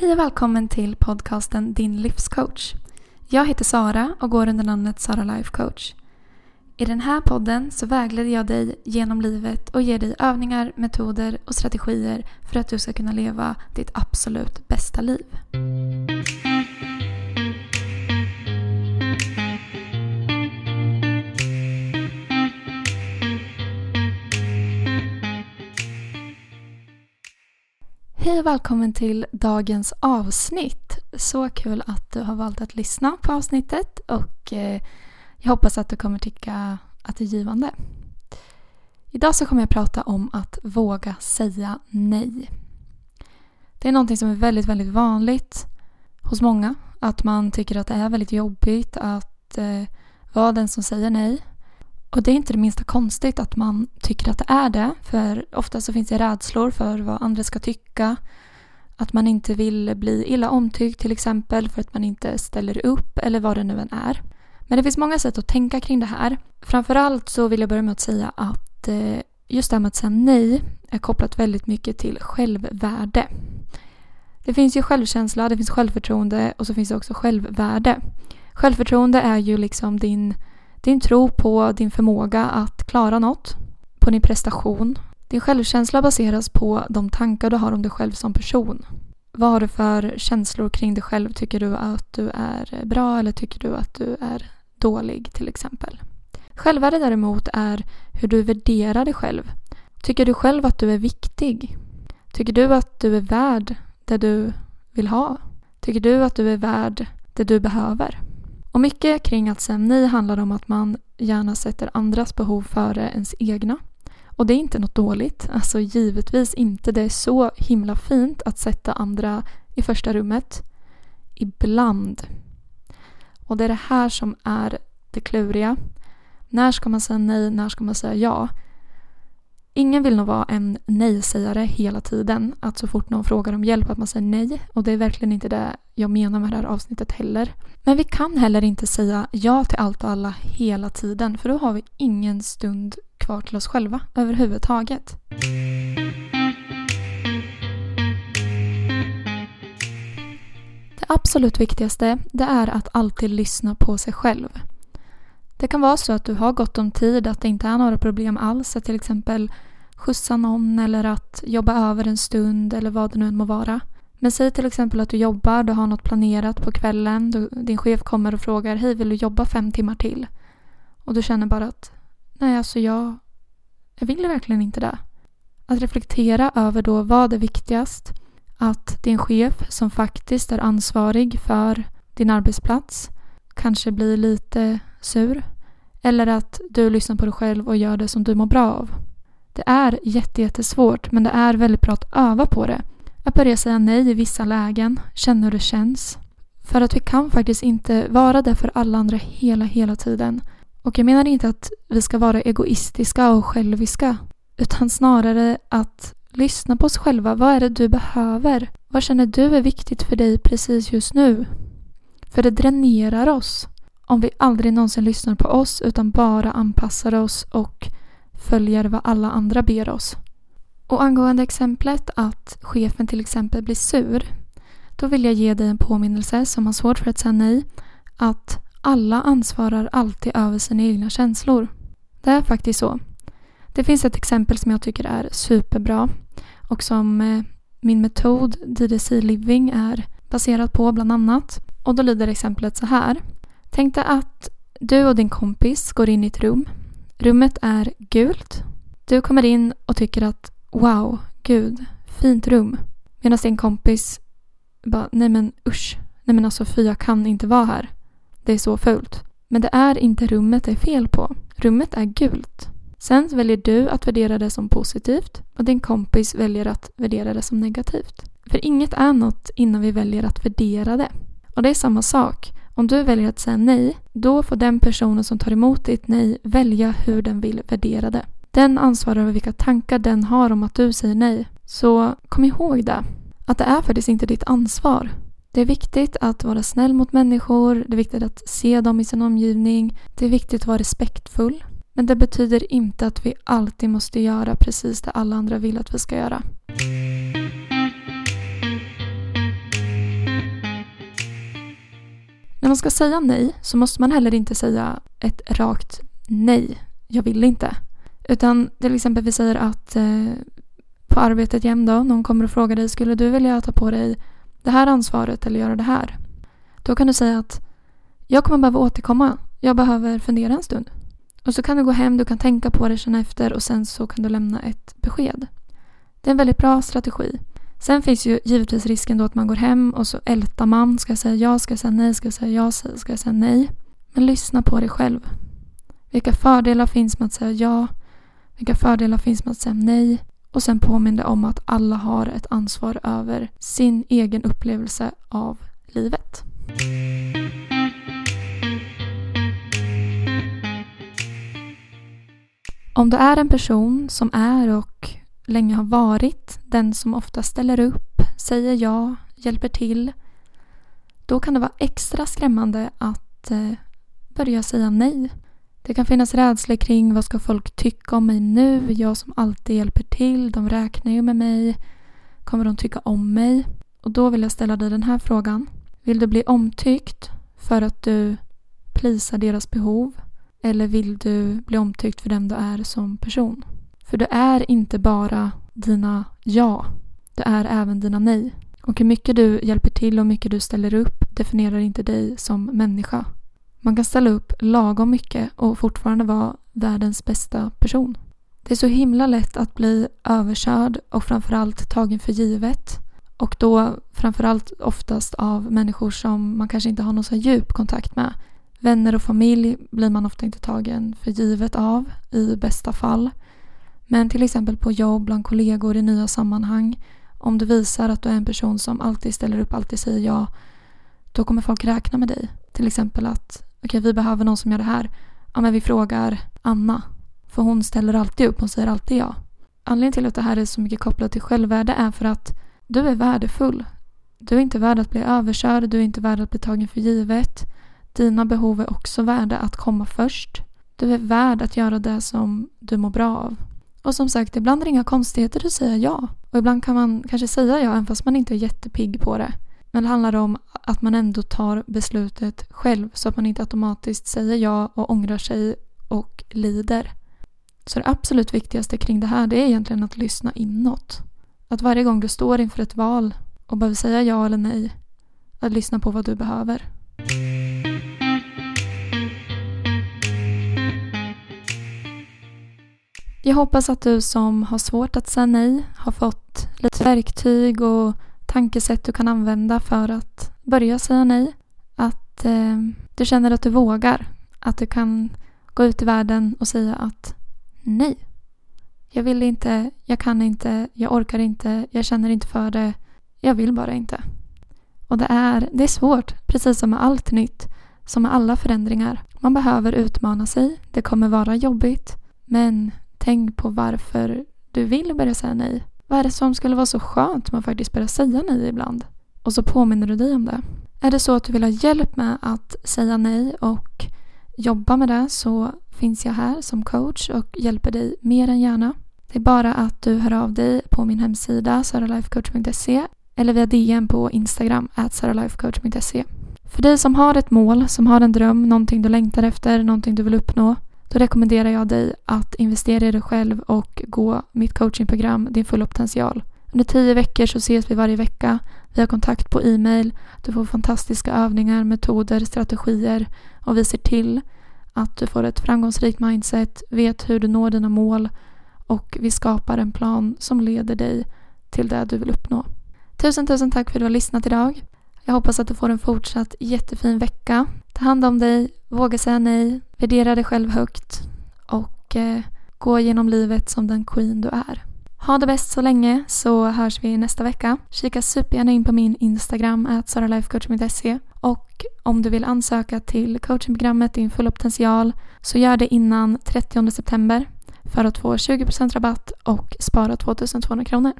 Hej och välkommen till podcasten Din livscoach. Jag heter Sara och går under namnet Sara Life Coach. I den här podden så vägleder jag dig genom livet och ger dig övningar, metoder och strategier för att du ska kunna leva ditt absolut bästa liv. Hej och välkommen till dagens avsnitt. Så kul att du har valt att lyssna på avsnittet och jag hoppas att du kommer tycka att det är givande. Idag så kommer jag prata om att våga säga nej. Det är någonting som är väldigt, väldigt vanligt hos många. Att man tycker att det är väldigt jobbigt att vara den som säger nej. Och det är inte det minsta konstigt att man tycker att det är det. För ofta så finns det rädslor för vad andra ska tycka. Att man inte vill bli illa omtyckt till exempel för att man inte ställer upp eller vad det nu än är. Men det finns många sätt att tänka kring det här. Framförallt så vill jag börja med att säga att just det här med att säga nej är kopplat väldigt mycket till självvärde. Det finns ju självkänsla, det finns självförtroende och så finns det också självvärde. Självförtroende är ju liksom din tro på din förmåga att klara något, på din prestation. Din självkänsla baseras på de tankar du har om dig själv som person. Vad har du för känslor kring dig själv? Tycker du att du är bra eller tycker du att du är dålig till exempel? Självvärde däremot är hur du värderar dig själv. Tycker du själv att du är viktig? Tycker du att du är värd det du vill ha? Tycker du att du är värd det du behöver? Och mycket kring att säga nej handlar om att man gärna sätter andras behov före ens egna. Och det är inte något dåligt, alltså givetvis inte. Det är så himla fint att sätta andra i första rummet. Ibland. Och det är det här som är det kluriga. När ska man säga nej, när ska man säga ja? Ingen vill nog vara en nej-sägare hela tiden. Att så fort någon frågar om hjälp att man säger nej. Och det är verkligen inte det jag menar med det här avsnittet heller. Men vi kan heller inte säga ja till allt och alla hela tiden. För då har vi ingen stund kvar till oss själva överhuvudtaget. Det absolut viktigaste det är att alltid lyssna på sig själv. Det kan vara så att du har gott om tid, att det inte är några problem alls. Att till exempel skjutsa någon eller att jobba över en stund eller vad det nu än må vara. Men säg till exempel att du jobbar, du har något planerat på kvällen. Din chef kommer och frågar, hej vill du jobba 5 timmar till? Och du känner bara att, nej alltså jag vill verkligen inte det. Att reflektera över då vad är viktigast. Att din chef som faktiskt är ansvarig för din arbetsplats kanske blir lite sur. Eller att du lyssnar på dig själv och gör det som du mår bra av. Det är jättesvårt men det är väldigt bra att öva på det. Att börja säga nej i vissa lägen. Känna hur det känns. För att vi kan faktiskt inte vara där för alla andra hela tiden. Och jag menar inte att vi ska vara egoistiska och själviska. Utan snarare att lyssna på oss själva. Vad är det du behöver? Vad känner du är viktigt för dig precis just nu? För det dränerar oss. Om vi aldrig någonsin lyssnar på oss utan bara anpassar oss och följer vad alla andra ber oss. Och angående exemplet att chefen till exempel blir sur. Då vill jag ge dig en påminnelse som har svårt för att säga nej. Att alla ansvarar alltid över sina egna känslor. Det är faktiskt så. Det finns ett exempel som jag tycker är superbra. Och som min metod DDC Living är baserad på bland annat. Och då lyder exemplet så här. Tänk dig att du och din kompis går in i ett rum. Rummet är gult. Du kommer in och tycker att wow, gud, fint rum. Medan din kompis bara, nej men usch, nej men alltså för jag kan inte vara här. Det är så fult. Men det är inte rummet det är fel på. Rummet är gult. Sen väljer du att värdera det som positivt och din kompis väljer att värdera det som negativt. För inget är något innan vi väljer att värdera det. Och det är samma sak. Om du väljer att säga nej, då får den personen som tar emot ditt nej välja hur den vill värdera det. Den ansvarar över vilka tankar den har om att du säger nej. Så kom ihåg det. Att det är faktiskt inte ditt ansvar. Det är viktigt att vara snäll mot människor. Det är viktigt att se dem i sin omgivning. Det är viktigt att vara respektfull. Men det betyder inte att vi alltid måste göra precis det alla andra vill att vi ska göra. man ska säga nej så måste man heller inte säga ett rakt nej, jag vill inte. Utan till exempel vi säger att på arbetet igen då, någon kommer och frågar dig, skulle du vilja ta på dig det här ansvaret eller göra det här? Då kan du säga att jag kommer behöva återkomma, jag behöver fundera en stund. Och så kan du gå hem, du kan tänka på det, känna efter och sen så kan du lämna ett besked. Det är en väldigt bra strategi. Sen finns ju givetvis risken då att man går hem och så ältar man, ska jag säga ja, ska jag säga nej, ska jag säga ja, ska jag säga nej. Men lyssna på dig själv. Vilka fördelar finns med att säga ja? Vilka fördelar finns med att säga nej? Och sen påminn dig om att alla har ett ansvar över sin egen upplevelse av livet. Om du är en person som är och länge har varit den som ofta ställer upp, säger ja, hjälper till, då kan det vara extra skrämmande att börja säga nej. Det kan finnas rädslor kring vad ska folk tycka om mig nu, jag som alltid hjälper till, de räknar ju med mig, kommer de tycka om mig? Och då vill jag ställa dig den här frågan. Vill du bli omtyckt för att du plisar deras behov? Eller vill du bli omtyckt för den du är som person? För du är inte bara dina ja, du är även dina nej. Och hur mycket du hjälper till och hur mycket du ställer upp definierar inte dig som människa. Man kan ställa upp lagom mycket och fortfarande vara världens bästa person. Det är så himla lätt att bli överkörd och framförallt tagen för givet. Och då framförallt oftast av människor som man kanske inte har någon så djup kontakt med. Vänner och familj blir man ofta inte tagen för givet av i bästa fall. Men till exempel på jobb, bland kollegor, i nya sammanhang. Om du visar att du är en person som alltid ställer upp, alltid säger ja, då kommer folk räkna med dig. Till exempel att okej, vi behöver någon som gör det här. Ja, men vi frågar Anna. För hon ställer alltid upp, hon säger alltid ja. Anledningen till att det här är så mycket kopplat till självvärde är för att du är värdefull. Du är inte värd att bli överkörd, du är inte värd att bli tagen för givet. Dina behov är också värda att komma först. Du är värd att göra det som du mår bra av. Och som sagt, ibland är det inga konstigheter att säga ja. Och ibland kan man kanske säga ja även fast man inte är jättepigg på det. Men det handlar om att man ändå tar beslutet själv så att man inte automatiskt säger ja och ångrar sig och lider. Så det absolut viktigaste kring det här, det är egentligen att lyssna inåt. Att varje gång du står inför ett val och behöver säga ja eller nej, att lyssna på vad du behöver. Jag hoppas att du som har svårt att säga nej har fått lite verktyg och tankesätt du kan använda för att börja säga nej. Att du känner att du vågar. Att du kan gå ut i världen och säga att nej. Jag vill inte, jag kan inte, jag orkar inte, jag känner inte för det. Jag vill bara inte. Och det är svårt, precis som med allt nytt. Som med alla förändringar. Man behöver utmana sig. Det kommer vara jobbigt. Men tänk på varför du vill börja säga nej. Vad är det som skulle vara så skönt man faktiskt börjar säga nej ibland? Och så påminner du dig om det. Är det så att du vill ha hjälp med att säga nej och jobba med det, så finns jag här som coach och hjälper dig mer än gärna. Det är bara att du hör av dig på min hemsida saralifecoach.se eller via DM på Instagram @saralifecoach.se. För dig som har ett mål, som har en dröm, någonting du längtar efter, någonting du vill uppnå, då rekommenderar jag dig att investera i dig själv och gå mitt coachingprogram Din Fulla Potential. Under 10 veckor så ses vi varje vecka. Vi har kontakt på e-mail. Du får fantastiska övningar, metoder, strategier och vi ser till att du får ett framgångsrikt mindset, vet hur du når dina mål och vi skapar en plan som leder dig till det du vill uppnå. Tusen tack för att du har lyssnat idag. Jag hoppas att du får en fortsatt jättefin vecka. Ta hand om dig, våga säga nej, värdera dig själv högt och gå genom livet som den queen du är. Ha det bäst så länge, så hörs vi nästa vecka. Kika supergärna in på min Instagram @saralifecoach.se och om du vill ansöka till coachingprogrammet Din Fulla Potential så gör det innan 30 september för att få 20% rabatt och spara 2200 kronor.